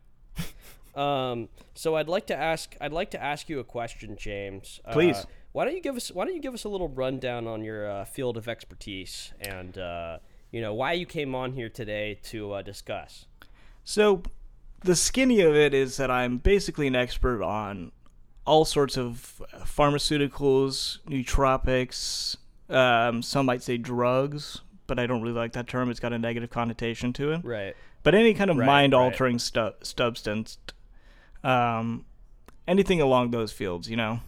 Um, so I'd like to ask, I'd like to ask you a question, James. Please. Uh, why don't you give us, why don't you give us a little rundown on your uh, field of expertise and, uh, you know, why you came on here today to uh, discuss? So the skinny of it is that I'm basically an expert on all sorts of pharmaceuticals, nootropics, um, some might say drugs, but I don't really like that term. It's got a negative connotation to it. Right. But any kind of right, mind altering right. stu- substance, Um, anything along those fields, you know?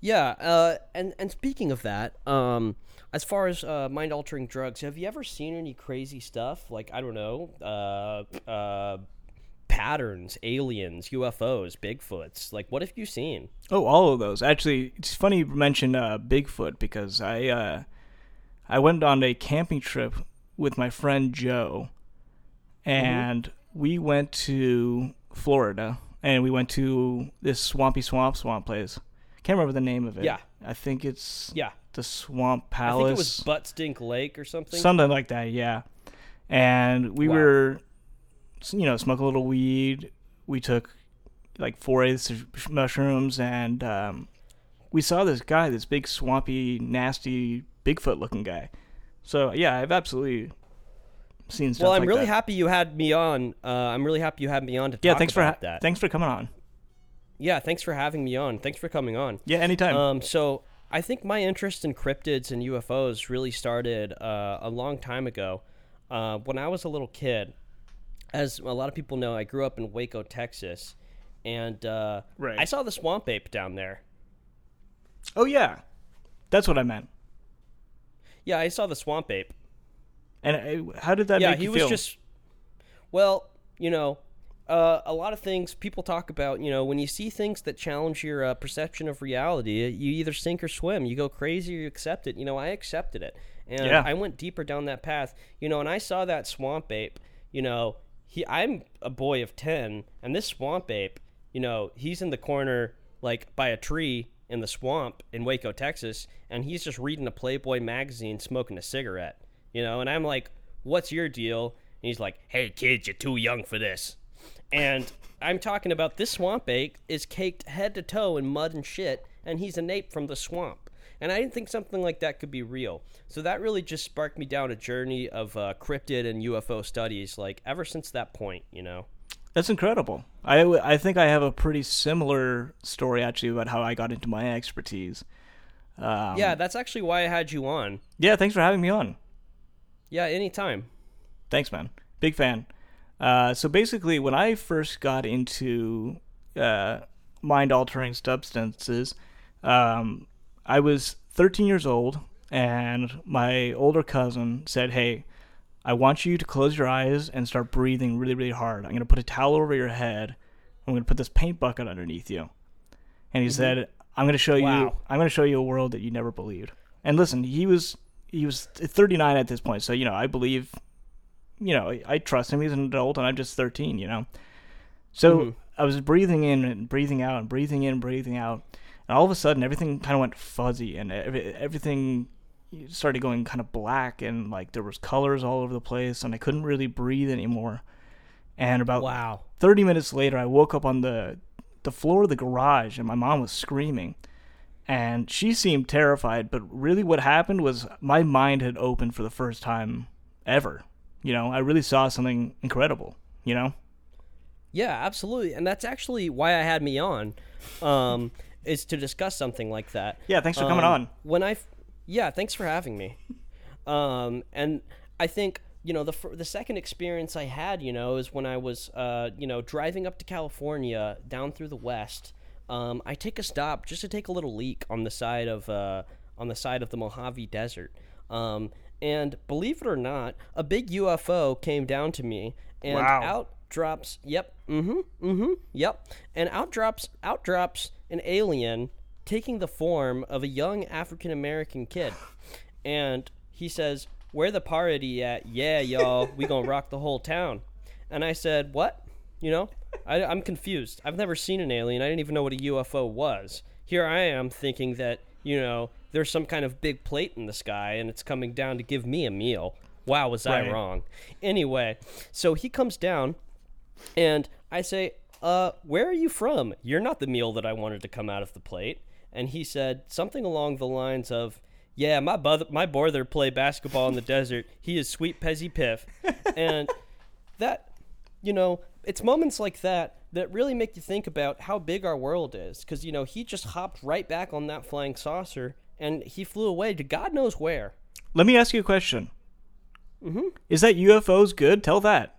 Yeah, uh, and, and speaking of that, um, as far as uh, mind-altering drugs, have you ever seen any crazy stuff? Like, I don't know, uh, uh, patterns, aliens, U F Os, Bigfoots. Like, what have you seen? Oh, all of those. Actually, it's funny you mentioned uh, Bigfoot because I, uh, I went on a camping trip with my friend Joe, and mm-hmm. we went to... Florida, and we went to this swampy swamp swamp place. Can't remember the name of it. Yeah, I think it's yeah the Swamp Palace. I think it was Buttstink Lake or something. Something like that, yeah. And we wow. were, you know, smoked a little weed. We took like four eighths of mushrooms, and um, we saw this guy, this big swampy, nasty Bigfoot-looking guy. So yeah, I've absolutely seen stuff. Well, I'm like really that. happy you had me on. Uh, I'm really happy you had me on to yeah, talk thanks about for ha- that. Thanks for coming on. Yeah, thanks for having me on. Thanks for coming on. Yeah, anytime. Um, so I think my interest in cryptids and U F Os really started uh, a long time ago. Uh, when I was a little kid, as a lot of people know, I grew up in Waco, Texas, and uh, right. I saw the swamp ape down there. Oh, yeah. That's what I meant. Yeah, I saw the swamp ape. And uh, how did that yeah, make you feel? Yeah, he was just... Well, you know... Uh, a lot of things people talk about, you know, when you see things that challenge your uh, perception of reality, you either sink or swim. You go crazy or you accept it. You know, I accepted it. And yeah. I went deeper down that path, you know, and I saw that swamp ape, you know, he, I'm a boy of ten, and this swamp ape, you know, he's in the corner, like, by a tree in the swamp in Waco, Texas, and he's just reading a Playboy magazine, smoking a cigarette, you know, and I'm like, what's your deal? And he's like, hey, kid, you're too young for this. And I'm talking about this swamp ape is caked head to toe in mud and shit, and he's an ape from the swamp. And I didn't think something like that could be real. So that really just sparked me down a journey of uh, cryptid and U F O studies, like, ever since that point, you know. That's incredible. I, I think I have a pretty similar story, actually, about how I got into my expertise. Um, yeah, that's actually why I had you on. Yeah, thanks for having me on. Yeah, anytime. Thanks, man. Big fan. Uh, so basically, when I first got into uh, mind-altering substances, um, I was thirteen years old, and my older cousin said, hey, I want you to close your eyes and start breathing really, really hard. I'm going to put a towel over your head. I'm going to put this paint bucket underneath you. And he mm-hmm. said, I'm going to show wow. you I'm going to show you a world that you never believed. And listen, he was he was thirty-nine at this point, so, you know, I believe... You know, I trust him. He's an adult, and I'm just thirteen, you know. So mm-hmm. I was breathing in and breathing out and breathing in and breathing out. And all of a sudden, everything kind of went fuzzy, and everything started going kind of black, and, like, there was colors all over the place, and I couldn't really breathe anymore. And about wow. thirty minutes later, I woke up on the, the floor of the garage, and my mom was screaming. And she seemed terrified, but really what happened was my mind had opened for the first time ever. You know, I really saw something incredible, you know? Yeah, absolutely. And that's actually why I had me on, um, is to discuss something like that. Yeah, thanks for um, coming on. When I, yeah, thanks for having me. Um, and I think, you know, the the second experience I had, you know, is when I was, uh, you know, driving up to California, down through the West. Um, I take a stop just to take a little leak on the side of, uh, on the side of the Mojave Desert. Um And believe it or not, a big U F O came down to me, and wow. out drops, yep, mm-hmm, mm-hmm, yep, and out drops, out drops an alien taking the form of a young African-American kid. And he says, where the party at? Yeah, y'all, we gonna rock the whole town. And I said, what? You know, I, I'm confused. I've never seen an alien. I didn't even know what a U F O was. Here I am thinking that, you know, there's some kind of big plate in the sky, and it's coming down to give me a meal. Wow, was right. I wrong? Anyway, so he comes down, and I say, uh, where are you from? You're not the meal that I wanted to come out of the plate. And he said something along the lines of, yeah, my, brother, my brother play basketball in the desert. He is sweet Pezzy Piff. And that, you know, it's moments like that that really make you think about how big our world is. Because, you know, he just hopped right back on that flying saucer, and he flew away to God knows where. Let me ask you a question. Mm-hmm. Is that U F Os good? Tell that.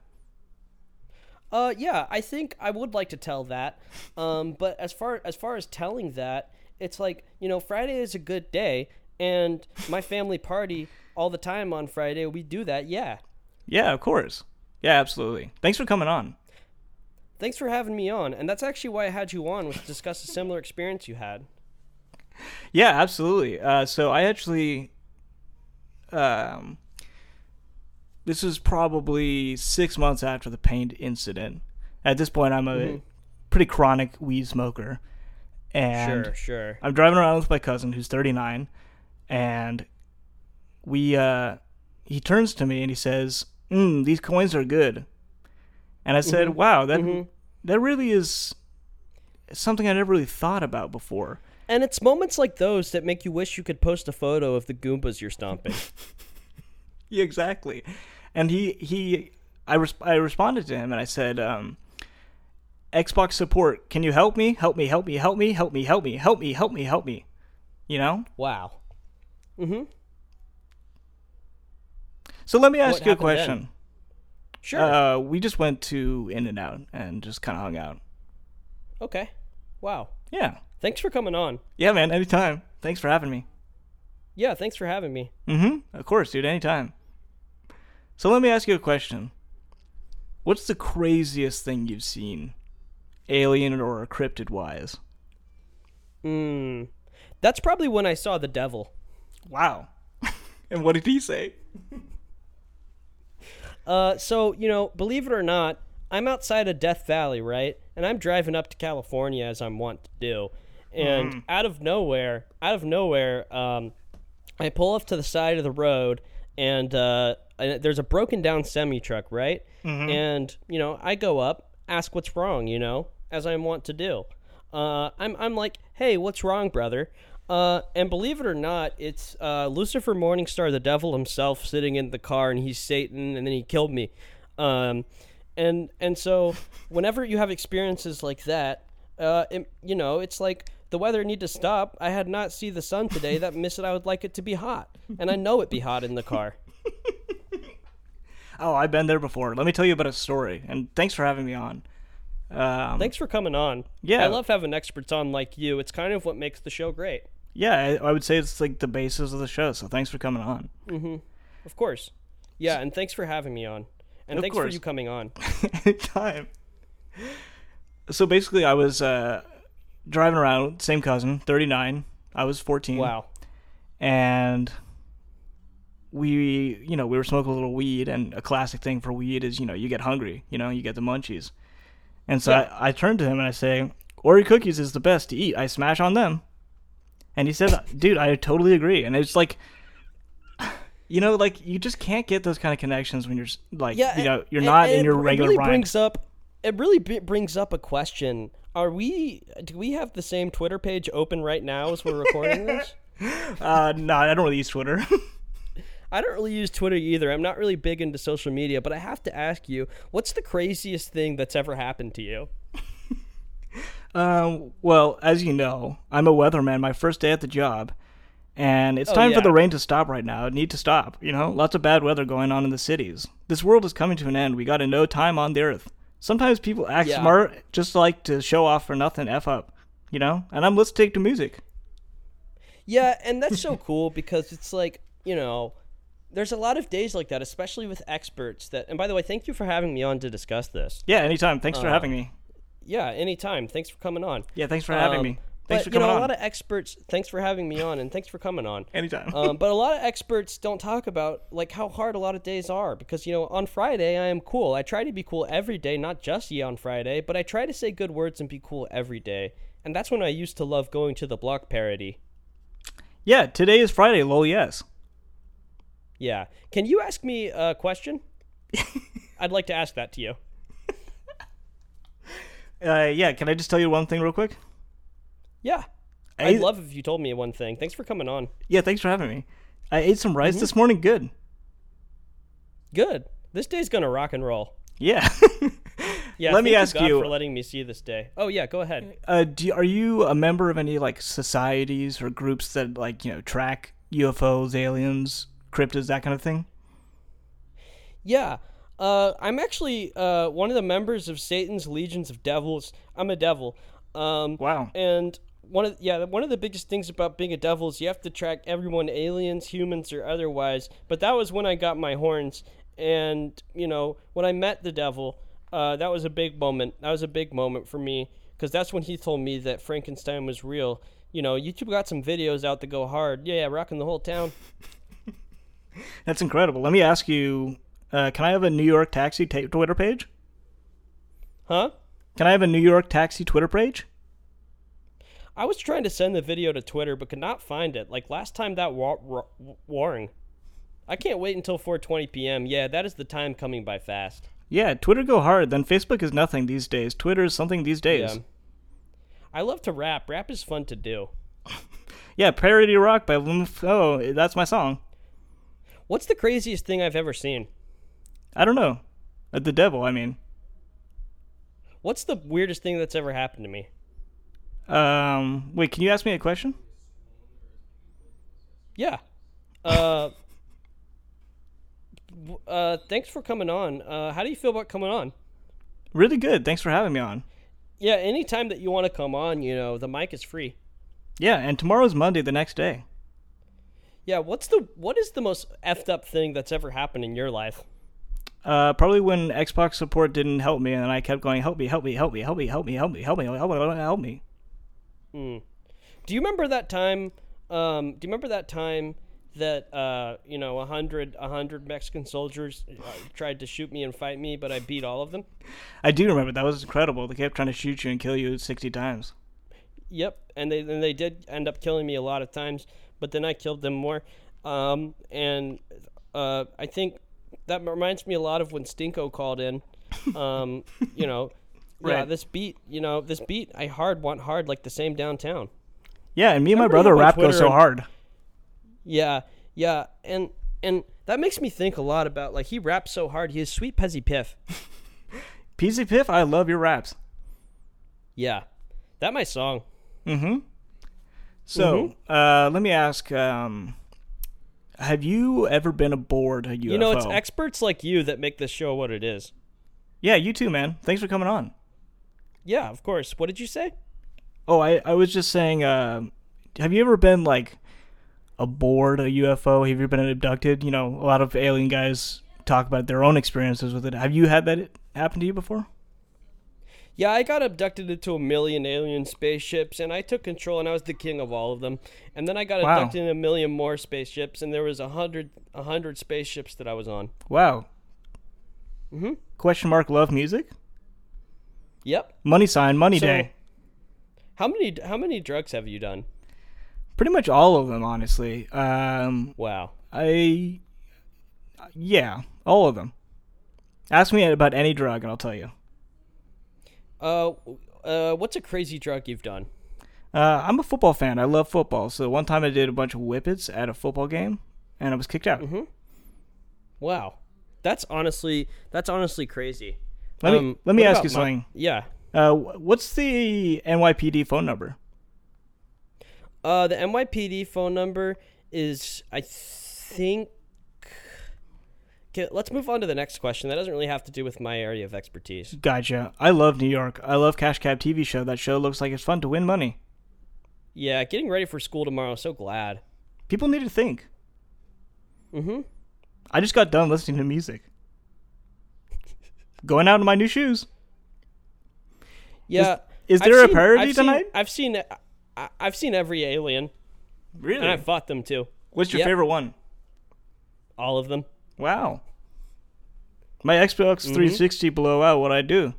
Uh, yeah, I think I would like to tell that. Um, but as far as far as telling that, it's like, you know, Friday is a good day, and my family party all the time on Friday. We do that, yeah. Yeah, of course. Yeah, absolutely. Thanks for coming on. Thanks for having me on. And that's actually why I had you on, was to discuss a similar experience you had. Yeah, absolutely. Uh, so I actually, um, this was probably six months after the paint incident. At this point, I'm a mm-hmm. pretty chronic weed smoker, and sure, sure. I'm driving around with my cousin who's thirty-nine, And we uh, he turns to me and he says, mm, these coins are good. And I said, mm-hmm. wow, that mm-hmm. that really is something I never really thought about before. And it's moments like those that make you wish you could post a photo of the Goombas you're stomping. Yeah, exactly. And he, he I, res- I responded to him and I said, um, Xbox support, can you help me? Help me, help me, help me, help me, help me, help me, help me, help me. You know? Wow. Mm-hmm. So let me ask what you a question. Then? Sure. Uh, we just went to In-N-Out and just kind of hung out. Okay. Wow. Yeah. Thanks for coming on. Yeah, man. Anytime. Thanks for having me. Yeah, thanks for having me. Mm-hmm. Of course, dude. Anytime. So let me ask you a question. What's the craziest thing you've seen, alien or cryptid-wise? Hmm. That's probably when I saw the devil. Wow. And what did he say? Uh, so, you know, believe it or not, I'm outside of Death Valley, right? And I'm driving up to California, as I'm wont to do. And mm. out of nowhere, out of nowhere, um, I pull up to the side of the road, and uh, I, there's a broken-down semi-truck, right? Mm-hmm. And, you know, I go up, ask what's wrong, you know, as I'm wont to do. Uh, I'm I'm like, hey, what's wrong, brother? Uh, and believe it or not, it's uh, Lucifer Morningstar, the devil himself, sitting in the car, and he's Satan, and then he killed me. Um, and and so whenever you have experiences like that, uh, it, you know, it's like the weather need to stop. I had not seen the sun today. That miss it, I would like it to be hot. And I know it be hot in the car. Oh, I've been there before. Let me tell you about a story. And thanks for having me on. Um, thanks for coming on. Yeah. I love having experts on like you. It's kind of what makes the show great. Yeah, I would say it's like the basis of the show, so thanks for coming on. Mm-hmm. Of course. Yeah, and thanks for having me on. And of thanks course. for you coming on. Anytime. So basically, I was uh, driving around, same cousin, thirty-nine. I was fourteen. Wow. And we, you know, we were smoking a little weed, and a classic thing for weed is, you know, you get hungry, you know, you get the munchies. And so yeah. I, I turned to him and I say, Oreo cookies is the best to eat. I smash on them. And he said, dude, I totally agree. And it's like, you know, like you just can't get those kind of connections when you're like, yeah, you know, and, you're not and, and in your it regular really brings up. It really b- brings up a question. Are we, do we have the same Twitter page open right now as we're recording this? Uh, no, I don't really use Twitter. I don't really use Twitter either. I'm not really big into social media, but I have to ask you, what's the craziest thing that's ever happened to you? Um, well, as you know, I'm a weatherman, my first day at the job, and it's oh, time yeah. for the rain to stop right now. It need to stop, you know? Lots of bad weather going on in the cities. This world is coming to an end. We got to know time on the earth. Sometimes people act yeah. smart, just like to show off for nothing, F up, you know? And I'm listening to music. Yeah, and that's so cool because it's like, you know, there's a lot of days like that, especially with experts that, and by the way, thank you for having me on to discuss this. Yeah, anytime. Thanks for uh, having me. Yeah, anytime. Thanks for coming on. Yeah, thanks for having um, me. Thanks but, for coming on. You know, a on. lot of experts, thanks for having me on, and thanks for coming on. Anytime. Um, but a lot of experts don't talk about, like, how hard a lot of days are because, you know, on Friday, I am cool. I try to be cool every day, not just on Friday, but I try to say good words and be cool every day. And that's when I used to love going to the Block parody. Yeah, today is Friday, lol, yes. Yeah. Can you ask me a question? I'd like to ask that to you. Uh, yeah, can I just tell you one thing real quick? Yeah. I I'd ate... love if you told me one thing. Thanks for coming on. Yeah, thanks for having me. I ate some rice mm-hmm. this morning. Good. Good. This day's going to rock and roll. Yeah. Yeah. Let me ask you, God, for letting me see this day. Oh, yeah, go ahead. Uh, do you, are you a member of any, like, societies or groups that, like, you know, track U F Os, aliens, cryptids, that kind of thing? Yeah. Uh, I'm actually uh, one of the members of Satan's Legions of Devils. I'm a devil. Um, wow. And one of yeah, one of the biggest things about being a devil is you have to track everyone, aliens, humans, or otherwise. But that was when I got my horns. And, you know, when I met the devil, uh, that was a big moment. That was a big moment for me because that's when he told me that Frankenstein was real. You know, YouTube got some videos out that go hard. Yeah, yeah, rocking the whole town. That's incredible. Let me ask you... Uh, can I have a New York Taxi t- Twitter page? Huh? Can I have a New York Taxi Twitter page? I was trying to send the video to Twitter, but could not find it. Like last time that wa- wa- warring. I can't wait until four twenty p.m. Yeah, that is the time coming by fast. Yeah, Twitter go hard. Then Facebook is nothing these days. Twitter is something these days. Yeah. I love to rap. Rap is fun to do. Yeah, Parody Rock by Lumf. Oh, that's my song. What's the craziest thing I've ever seen? I don't know. The devil, I mean. What's the weirdest thing that's ever happened to me? Um, wait, can you ask me a question? Yeah. Uh, uh, thanks for coming on. Uh, how do you feel about coming on? Really good. Thanks for having me on. Yeah, anytime that you want to come on, you know, the mic is free. Yeah, and tomorrow's Monday, the next day. Yeah, what's the what is the most effed up thing that's ever happened in your life? Uh, probably when Xbox support didn't help me, and I kept going, help me, help me, help me, help me, help me, help me, help me, help me, help me. Mm. Do you remember that time? Um, do you remember that time that uh, you know, a hundred, a hundred Mexican soldiers uh, tried to shoot me and fight me, but I beat all of them? I do remember that was incredible. They kept trying to shoot you and kill you sixty times. Yep, and they and they did end up killing me a lot of times, but then I killed them more. Um, and uh, I think. That reminds me a lot of when Stinko called in, um, you know, right. yeah, this beat, you know, this beat, I hard want hard like the same downtown. Yeah, and me and I my brother rap go so hard. Yeah, yeah, and and that makes me think a lot about, like, he raps so hard, he is sweet Pezzy Piff. Pezzy Piff, I love your raps. Yeah, that's my song. Mm-hmm. So, mm-hmm. Uh, let me ask... Um, have you ever been aboard a U F O? You know, it's experts like you that make this show what it is. Yeah, you too, man. Thanks for coming on. Yeah, of course. What did you say? Oh, I, I was just saying, uh, have you ever been, like, aboard a U F O? Have you been abducted? You know, a lot of alien guys talk about their own experiences with it. Have you had that happen to you before? Yeah, I got abducted into a million alien spaceships, and I took control, and I was the king of all of them. And then I got wow. abducted into a million more spaceships, and there was a hundred, a hundred spaceships that I was on. Wow. Mm-hmm. Question mark, love music? Yep. Money sign, money so, day. How many How many drugs have you done? Pretty much all of them, honestly. Um, wow. I, yeah, all of them. Ask me about any drug, and I'll tell you. Uh, uh, what's a crazy drug you've done? Uh, I'm a football fan. I love football. So one time I did a bunch of whippets at a football game, and I was kicked out. Mm-hmm. Wow, that's honestly that's honestly crazy. Let um, me let me ask you something. My, yeah. Uh, what's the N Y P D phone number? Uh, the N Y P D phone number is I think. Okay, let's move on to the next question. That doesn't really have to do with my area of expertise. Gotcha. I love New York. I love Cash Cab T V show. That show looks like it's fun to win money. Yeah, getting ready for school tomorrow. So glad. People need to think. Mm-hmm. I just got done listening to music. Going out in my new shoes. Yeah. Is, is there I've a seen, parody I've tonight? Seen, I've seen I, I've seen every alien. Really? And I've fought them too. What's your yep. favorite one? All of them. Wow. My Xbox mm-hmm. three sixty blow out what I do.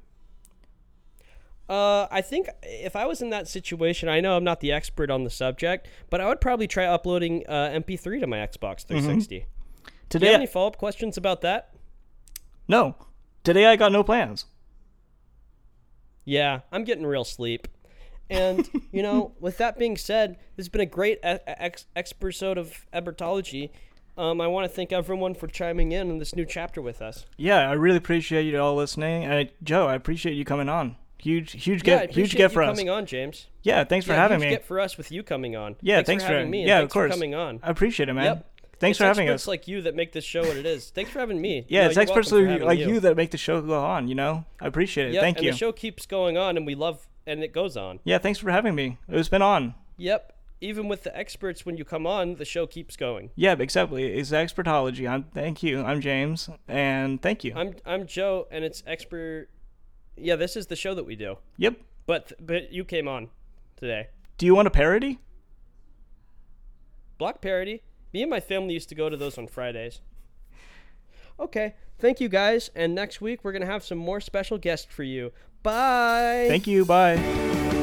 Uh, I think if I was in that situation, I know I'm not the expert on the subject, but I would probably try uploading uh, M P three to my Xbox three sixty. Mm-hmm. Today, do you have any follow-up questions about that? No. Today I got no plans. Yeah, I'm getting real sleep. And, you know, with that being said, this has been a great ex- episode of Ebertology. Um, I want to thank everyone for chiming in on this new chapter with us. Yeah, I really appreciate you all listening. Uh, Joe, I appreciate you coming on. Huge, huge yeah, get, huge get you for us. Coming on, James. Yeah, thanks for yeah, having huge me. Huge get for us with you coming on. Yeah, thanks, thanks for having for, me. Yeah, of course. For coming on. I appreciate it, man. Yep. Thanks it's for having us. It's experts like you that make this show what it is. Thanks for having me. Yeah, no, it's experts like you. you that make the show go on. You know, I appreciate it. Yep, thank and you. And the show keeps going on, and we love, and it goes on. Yeah, thanks for having me. It's been on. Yep. Even with the experts, when you come on, the show keeps going. Yeah, exactly. It's Expertology. I'm, thank you. I'm James, and thank you. I'm I'm Joe, and it's Expert... Yeah, this is the show that we do. Yep. But but you came on today. Do you want a parody? Block parody. Me and my family used to go to those on Fridays. Okay. Thank you, guys. And next week, we're going to have some more special guests for you. Bye. Thank you. Bye.